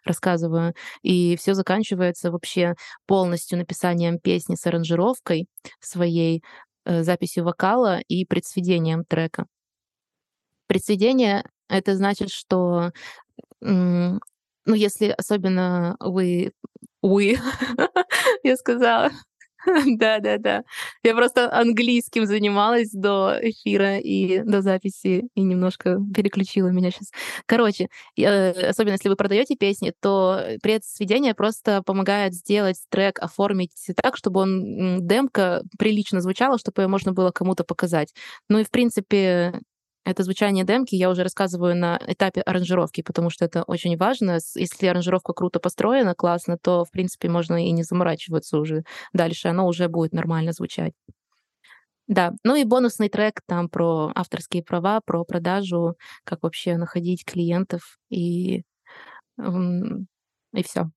рассказываю. И все заканчивается вообще полностью написанием песни с аранжировкой своей, записью вокала и предсведением трека. Предсведение — это значит, что... Ну, если особенно вы, я сказала, да-да-да. Я просто английским занималась до эфира и до записи, и немножко переключила меня сейчас. Короче, особенно если вы продаете песни, то предсведение просто помогает сделать трек, оформить так, чтобы демка прилично звучала, чтобы ее можно было кому-то показать. Ну и, в принципе... Это звучание демки я уже рассказываю на этапе аранжировки, потому что это очень важно. Если аранжировка круто построена, классно, то, в принципе, можно и не заморачиваться уже дальше. Оно уже будет нормально звучать. Да, ну и бонусный трек там про авторские права, про продажу, как вообще находить клиентов и все.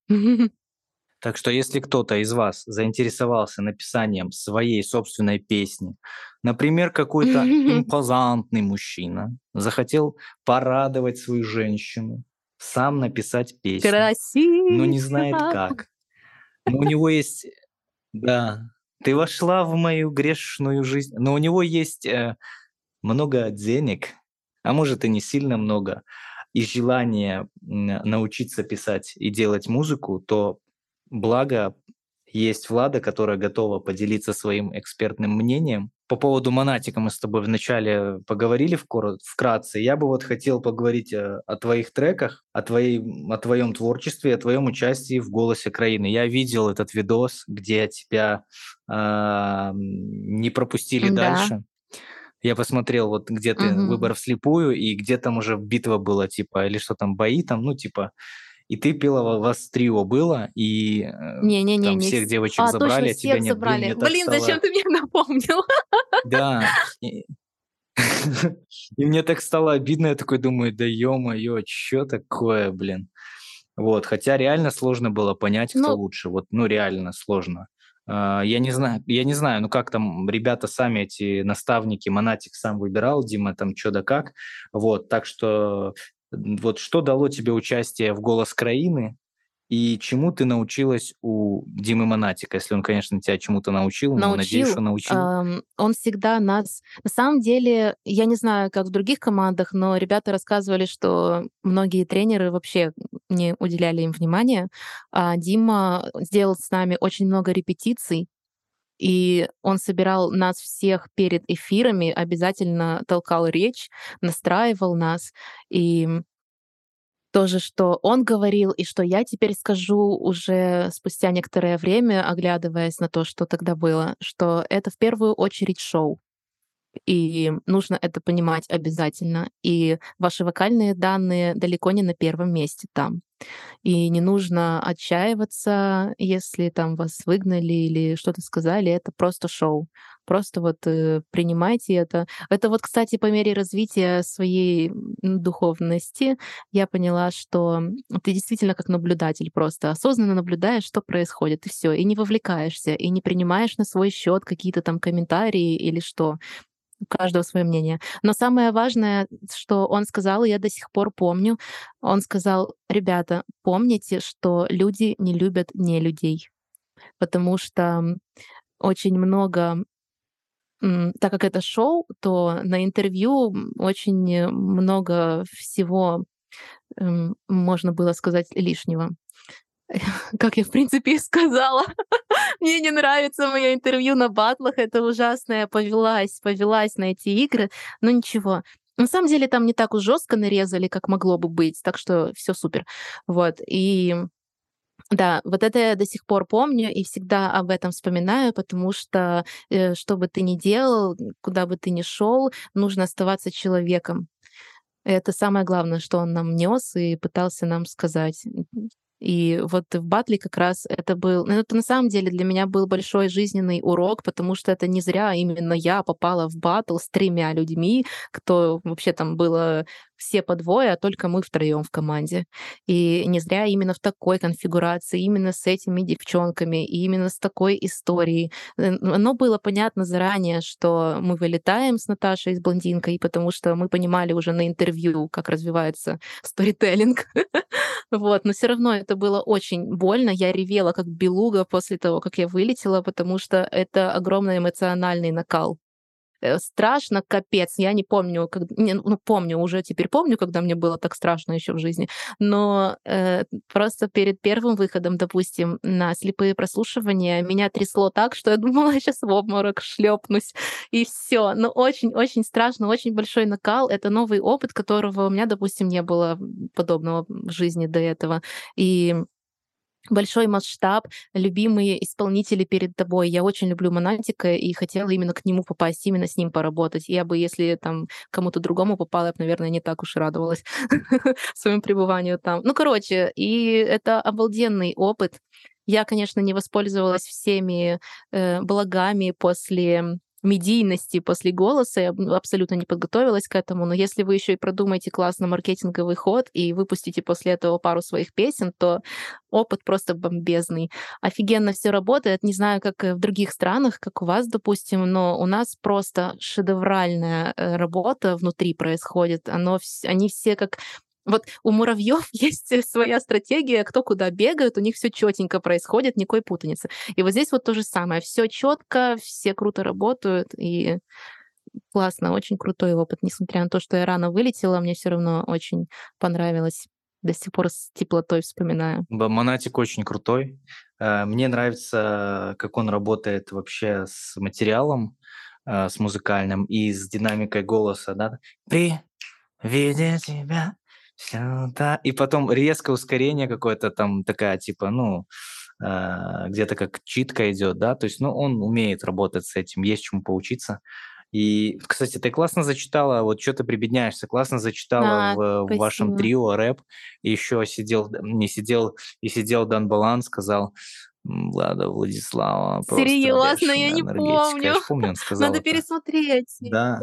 Так что если кто-то из вас заинтересовался написанием своей собственной песни, например, какой-то импозантный мужчина захотел порадовать свою женщину, сам написать песню, красиво, но не знает как. Но у него есть... Да, ты вошла в мою грешную жизнь, но у него есть много денег, а может и не сильно много, и желание научиться писать и делать музыку, то Благо, есть Влада, которая готова поделиться своим экспертным мнением. По поводу Монатика мы с тобой вначале поговорили вкратце. Я бы вот хотел поговорить о твоих треках, о твоем творчестве, о твоем участии в «Голосе Краины». Я видел этот видос, где тебя не пропустили дальше. Я посмотрел, вот где ты выбор вслепую, и где там уже битва была, типа, или что там, бои там, ну, типа... И ты пела, у вас трио было, и там всех девочек забрали, а тебя всех нет. Забрали. Блин, зачем ты мне напомнил? Да. И мне так стало обидно, я такой думаю, да ё-моё, чё такое, блин. Вот, хотя реально сложно было понять, кто лучше, вот, ну реально сложно. Я не знаю, ну как там ребята сами, эти наставники, Монатик сам выбирал, Дима там чё да как, вот, так что... Вот что дало тебе участие в «Голос Краины» и чему ты научилась у Димы Монатика? Если он, конечно, тебя чему-то научил. Надеюсь, что научил. Он всегда нас... На самом деле, я не знаю, как в других командах, но ребята рассказывали, что многие тренеры вообще не уделяли им внимания. А Дима сделал с нами очень много репетиций, и он собирал нас всех перед эфирами, обязательно толкал речь, настраивал нас. И то же, что он говорил, и что я теперь скажу уже спустя некоторое время, оглядываясь на то, что тогда было, что это в первую очередь шоу. И нужно это понимать обязательно. И ваши вокальные данные далеко не на первом месте там. И не нужно отчаиваться, если там вас выгнали или что-то сказали. Это просто шоу. Просто вот принимайте это. Это вот, кстати, по мере развития своей духовности я поняла, что ты действительно как наблюдатель просто осознанно наблюдаешь, что происходит, и все, и не вовлекаешься, и не принимаешь на свой счет какие-то там комментарии или что. У каждого свое мнение. Но самое важное, что он сказал, и я до сих пор помню, он сказал: ребята, помните, что люди не любят не людей, потому что очень много, так как это шоу, то на интервью очень много всего можно было сказать лишнего. Как я, в принципе, и сказала. Мне не нравится мое интервью на батлах, это ужасно, я повелась на эти игры, но ничего. На самом деле там не так уж жестко нарезали, как могло бы быть, так что все супер. Вот, и да, вот это я до сих пор помню и всегда об этом вспоминаю, потому что что бы ты ни делал, куда бы ты ни шел, нужно оставаться человеком. Это самое главное, что он нам нес и пытался нам сказать. И вот в батле как раз это был... Ну, это на самом деле для меня был большой жизненный урок, потому что это не зря именно я попала в батл с 3 людьми, кто вообще там было все по 2, а только мы втроем в команде. И не зря именно в такой конфигурации, именно с этими девчонками, и именно с такой историей. Но было понятно заранее, что мы вылетаем с Наташей, с блондинкой, потому что мы понимали уже на интервью, как развивается сторителлинг. Вот, но все равно это было очень больно. Я ревела как белуга после того, как я вылетела, потому что это огромный эмоциональный накал. Страшно, капец. Я не помню, помню, когда мне было так страшно еще в жизни. Но просто перед первым выходом, допустим, на слепые прослушивания меня трясло так, что я думала, я сейчас в обморок шлепнусь и все. Но очень-очень страшно, очень большой накал. Это новый опыт, которого у меня, допустим, не было подобного в жизни до этого. И большой масштаб, любимые исполнители перед тобой. Я очень люблю Монатика и хотела именно к нему попасть, именно с ним поработать. Я бы, если там кому-то другому попала, я бы, наверное, не так уж и радовалась своему пребыванию там. Ну, короче, и это обалденный опыт. Я, конечно, не воспользовалась всеми благами после медийности, после «Голоса». Я абсолютно не подготовилась к этому, но если вы еще и продумаете классно маркетинговый ход и выпустите после этого пару своих песен, то опыт просто бомбезный. Офигенно все работает. Не знаю, как в других странах, как у вас, допустим, но у нас просто шедевральная работа внутри происходит. Они все как... Вот у муравьев есть своя стратегия, кто куда бегает, у них все четенько происходит, никакой путаницы. И вот здесь вот то же самое. Все четко, все круто работают, и классно, очень крутой опыт. Несмотря на то, что я рано вылетела, мне все равно очень понравилось до сих пор с теплотой вспоминаю. Монатик очень крутой. Мне нравится, как он работает вообще с материалом, с музыкальным и с динамикой голоса. Да? При виде тебя всегда... И потом резкое ускорение какое-то там такая, типа, ну... где-то как читка идет, да, то есть, ну, он умеет работать с этим, есть чему поучиться. И, кстати, ты классно зачитала, вот что ты прибедняешься, классно зачитала в вашем трио рэп, и еще сидел Дан Балан, сказал, Влада Владислава. Серьезно, я не помню. Надо пересмотреть. Да.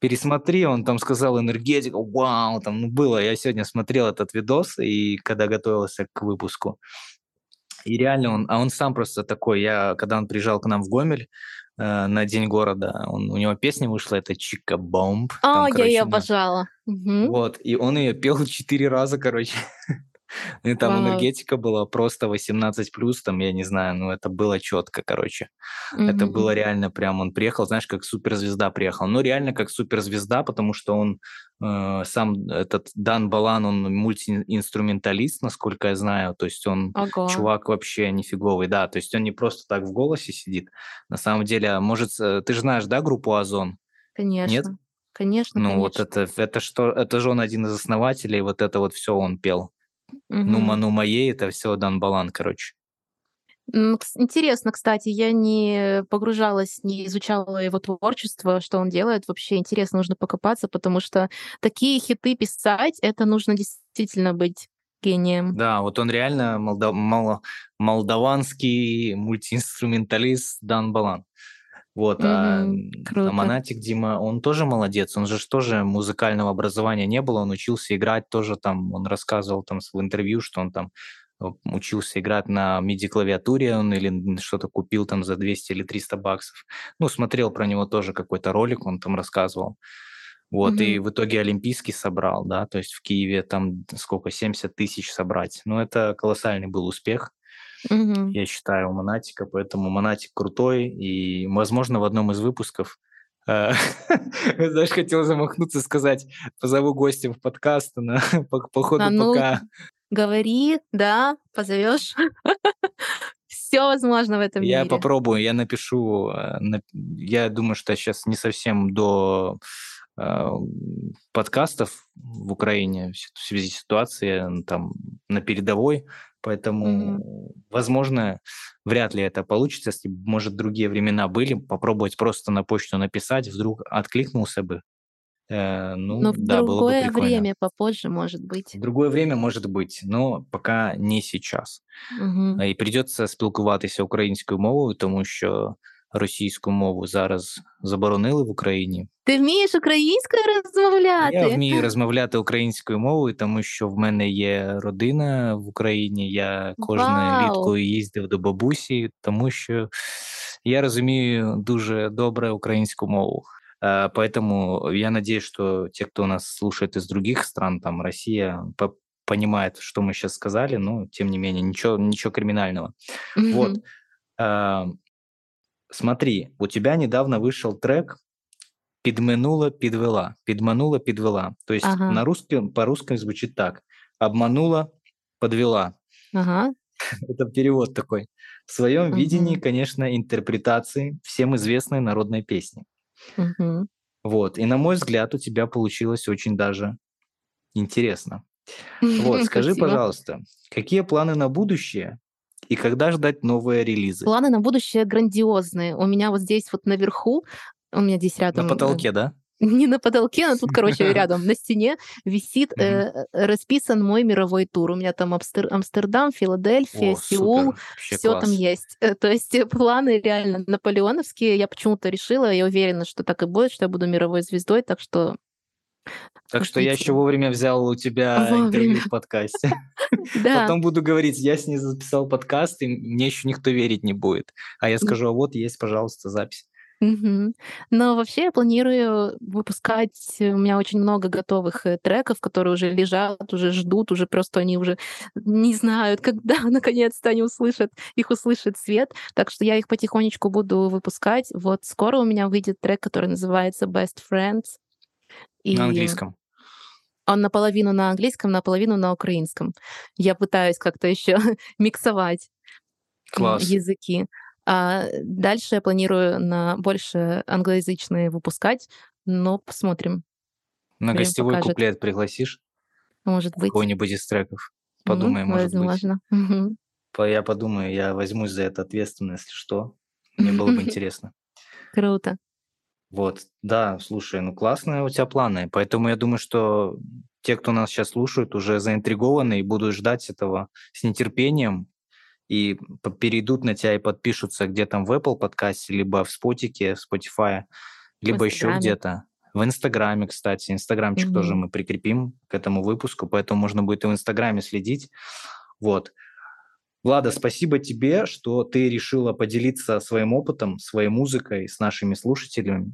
Пересмотри, он там сказал энергетика, вау, там, ну, было. Я сегодня смотрел этот видос, и когда готовился к выпуску, и реально он сам просто такой, когда он приезжал к нам в Гомель на День города, у него песня вышла, это «Чика-бомб». Я ее обожала. Вот, и он ее пел 4 раза, короче. И там энергетика была просто 18+, там, я не знаю, ну это было четко, короче. Это было реально прям, он приехал, знаешь, как суперзвезда приехал. Ну реально как суперзвезда, потому что он сам, этот Дан Балан, он мультиинструменталист, насколько я знаю, то есть он чувак вообще нифиговый, да, то есть он не просто так в голосе сидит. На самом деле, может, ты же знаешь, да, группу «Озон»? Конечно. Нет? Конечно, ну вот это же он один из основателей, вот это вот все он пел. Ну, ей это все Дан Балан, короче. Интересно, кстати, я не погружалась, не изучала его творчество, что он делает. Вообще интересно, нужно покопаться, потому что такие хиты писать, это нужно действительно быть гением. Да, вот он реально молдаванский мультиинструменталист Дан Балан. Вот, а Монатик Дима, он тоже молодец, он же тоже музыкального образования не было, он учился играть тоже там, он рассказывал там в интервью, что он там учился играть на MIDI-клавиатуре, он или что-то купил там за 200 или 300 баксов, ну, смотрел про него тоже какой-то ролик, он там рассказывал, вот, и в итоге олимпийский собрал, да, то есть в Киеве там сколько, 70 тысяч собрать, ну, это колоссальный был успех. Я считаю, у Монатика, поэтому Монатик крутой, и, возможно, в одном из выпусков, знаешь, хотел замахнуться, сказать, позову гостя в подкаст, но походу пока... Говори, да, позовешь. Все возможно в этом мире. Я попробую, я напишу, я думаю, что сейчас не совсем до... подкастов в Украине в связи с ситуацией там на передовой, поэтому, возможно, вряд ли это получится, если, может, другие времена были, попробовать просто на почту написать, вдруг откликнулся бы. Но да, в другое было бы время, попозже, может быть. В другое время, может быть, но пока не сейчас. І придется спілкуватися українською мовою, тому що російську мову зараз заборонили в Україні. Ти вмієш українською розмовляти? Я вмію розмовляти українською мовою, тому що в мене є родина в Україні, я кожне літко їздив до бабусі, тому що я розумію дуже добре українську мову. Поэтому я надеюсь, что те, кто нас слушает из других стран, там Россия, понимает, что мы сейчас сказали, но тем не менее, ничего криминального. Вот. Смотри, у тебя недавно вышел трек «Підманула підвела». «Підманула підвела». То есть по-русски звучит так. «Обманула, подвела». Это перевод такой. В своем видении, конечно, интерпретации всем известной народной песни. Вот. И, на мой взгляд, у тебя получилось очень даже интересно. Вот, скажи, пожалуйста, какие планы на будущее? И когда ждать новые релизы? Планы на будущее грандиозные. У меня вот здесь вот наверху, у меня здесь рядом... На потолке, да? Не на потолке, но тут, короче, рядом на стене висит, расписан мой мировой тур. У меня там Амстердам, Филадельфия, Сеул, все там есть. То есть планы реально наполеоновские. Я почему-то решила, я уверена, что так и будет, что я буду мировой звездой, так что... Так что я еще вовремя взял у тебя интервью в подкасте. Потом буду говорить, я с ней записал подкаст, и мне еще никто верить не будет. А я скажу, а вот есть, пожалуйста, запись. Но вообще я планирую выпускать, у меня очень много готовых треков, которые уже лежат, уже ждут, уже просто они уже не знают, когда наконец-то они услышат, их услышит свет. Так что я их потихонечку буду выпускать. Вот скоро у меня выйдет трек, который называется «Best Friends». И... На английском. Он наполовину на английском, наполовину на украинском. Я пытаюсь как-то еще миксовать языки. А дальше я планирую на больше англоязычные выпускать, но посмотрим. На гостевой куплет пригласишь? Может быть. Кого-нибудь из треков. Подумай, может возможно. Быть. Возможно. Я подумаю, я возьмусь за это ответственно, если что. Мне было бы интересно. Круто. Вот, да, слушай, ну классные у тебя планы. Поэтому я думаю, что те, кто нас сейчас слушают, уже заинтригованы и будут ждать этого с нетерпением. И перейдут на тебя и подпишутся где там в Apple подкасте, либо в Спотике, в Spotify, либо еще где-то. В Инстаграме, кстати. Инстаграмчик тоже мы прикрепим к этому выпуску, поэтому можно будет и в Инстаграме следить. Вот. Влада, спасибо тебе, что ты решила поделиться своим опытом, своей музыкой с нашими слушателями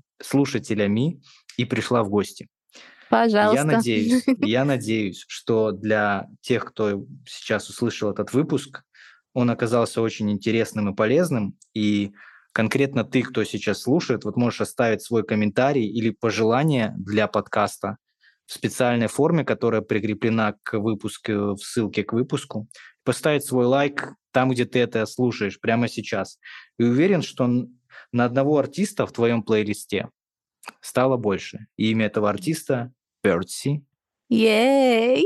и пришла в гости. Пожалуйста. Я надеюсь, что для тех, кто сейчас услышал этот выпуск, он оказался очень интересным и полезным. И конкретно ты, кто сейчас слушает, вот можешь оставить свой комментарий или пожелание для подкаста в специальной форме, которая прикреплена к выпуску, в ссылке к выпуску. Поставить свой лайк там, где ты это слушаешь, прямо сейчас. И уверен, что на одного артиста в твоем плейлисте стало больше. И имя этого артиста — BIRDSY. Ей!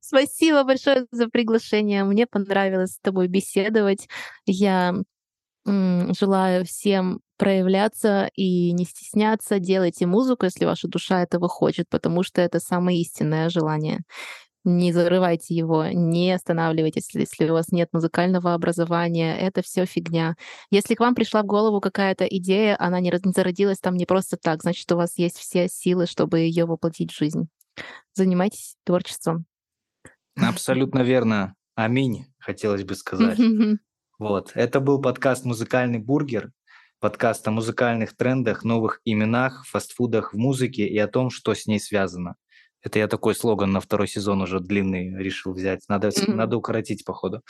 Спасибо большое за приглашение. Мне понравилось с тобой беседовать. Я желаю всем проявляться и не стесняться. Делайте музыку, если ваша душа этого хочет, потому что это самое истинное желание. Не зарывайте его, не останавливайтесь, если у вас нет музыкального образования. Это все фигня. Если к вам пришла в голову какая-то идея, она не зародилась там не просто так, значит, у вас есть все силы, чтобы ее воплотить в жизнь. Занимайтесь творчеством. Абсолютно верно. Аминь, хотелось бы сказать. Вот. Это был подкаст «Музыкальный бургер». Подкаст о музыкальных трендах, новых именах, фастфудах в музыке и о том, что с ней связано. Это я такой слоган на второй сезон уже длинный решил взять. Надо укоротить, походу.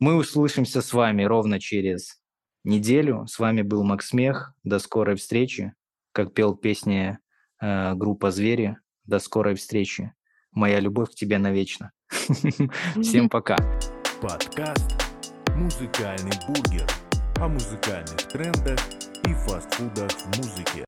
Мы услышимся с вами ровно через неделю. С вами был Максмех. До скорой встречи. Как пел песни группа «Звери». До скорой встречи. Моя любовь к тебе навечно. Всем пока. Подкаст «Музыкальный бургер» о музыкальных трендах и фастфудах в музыке.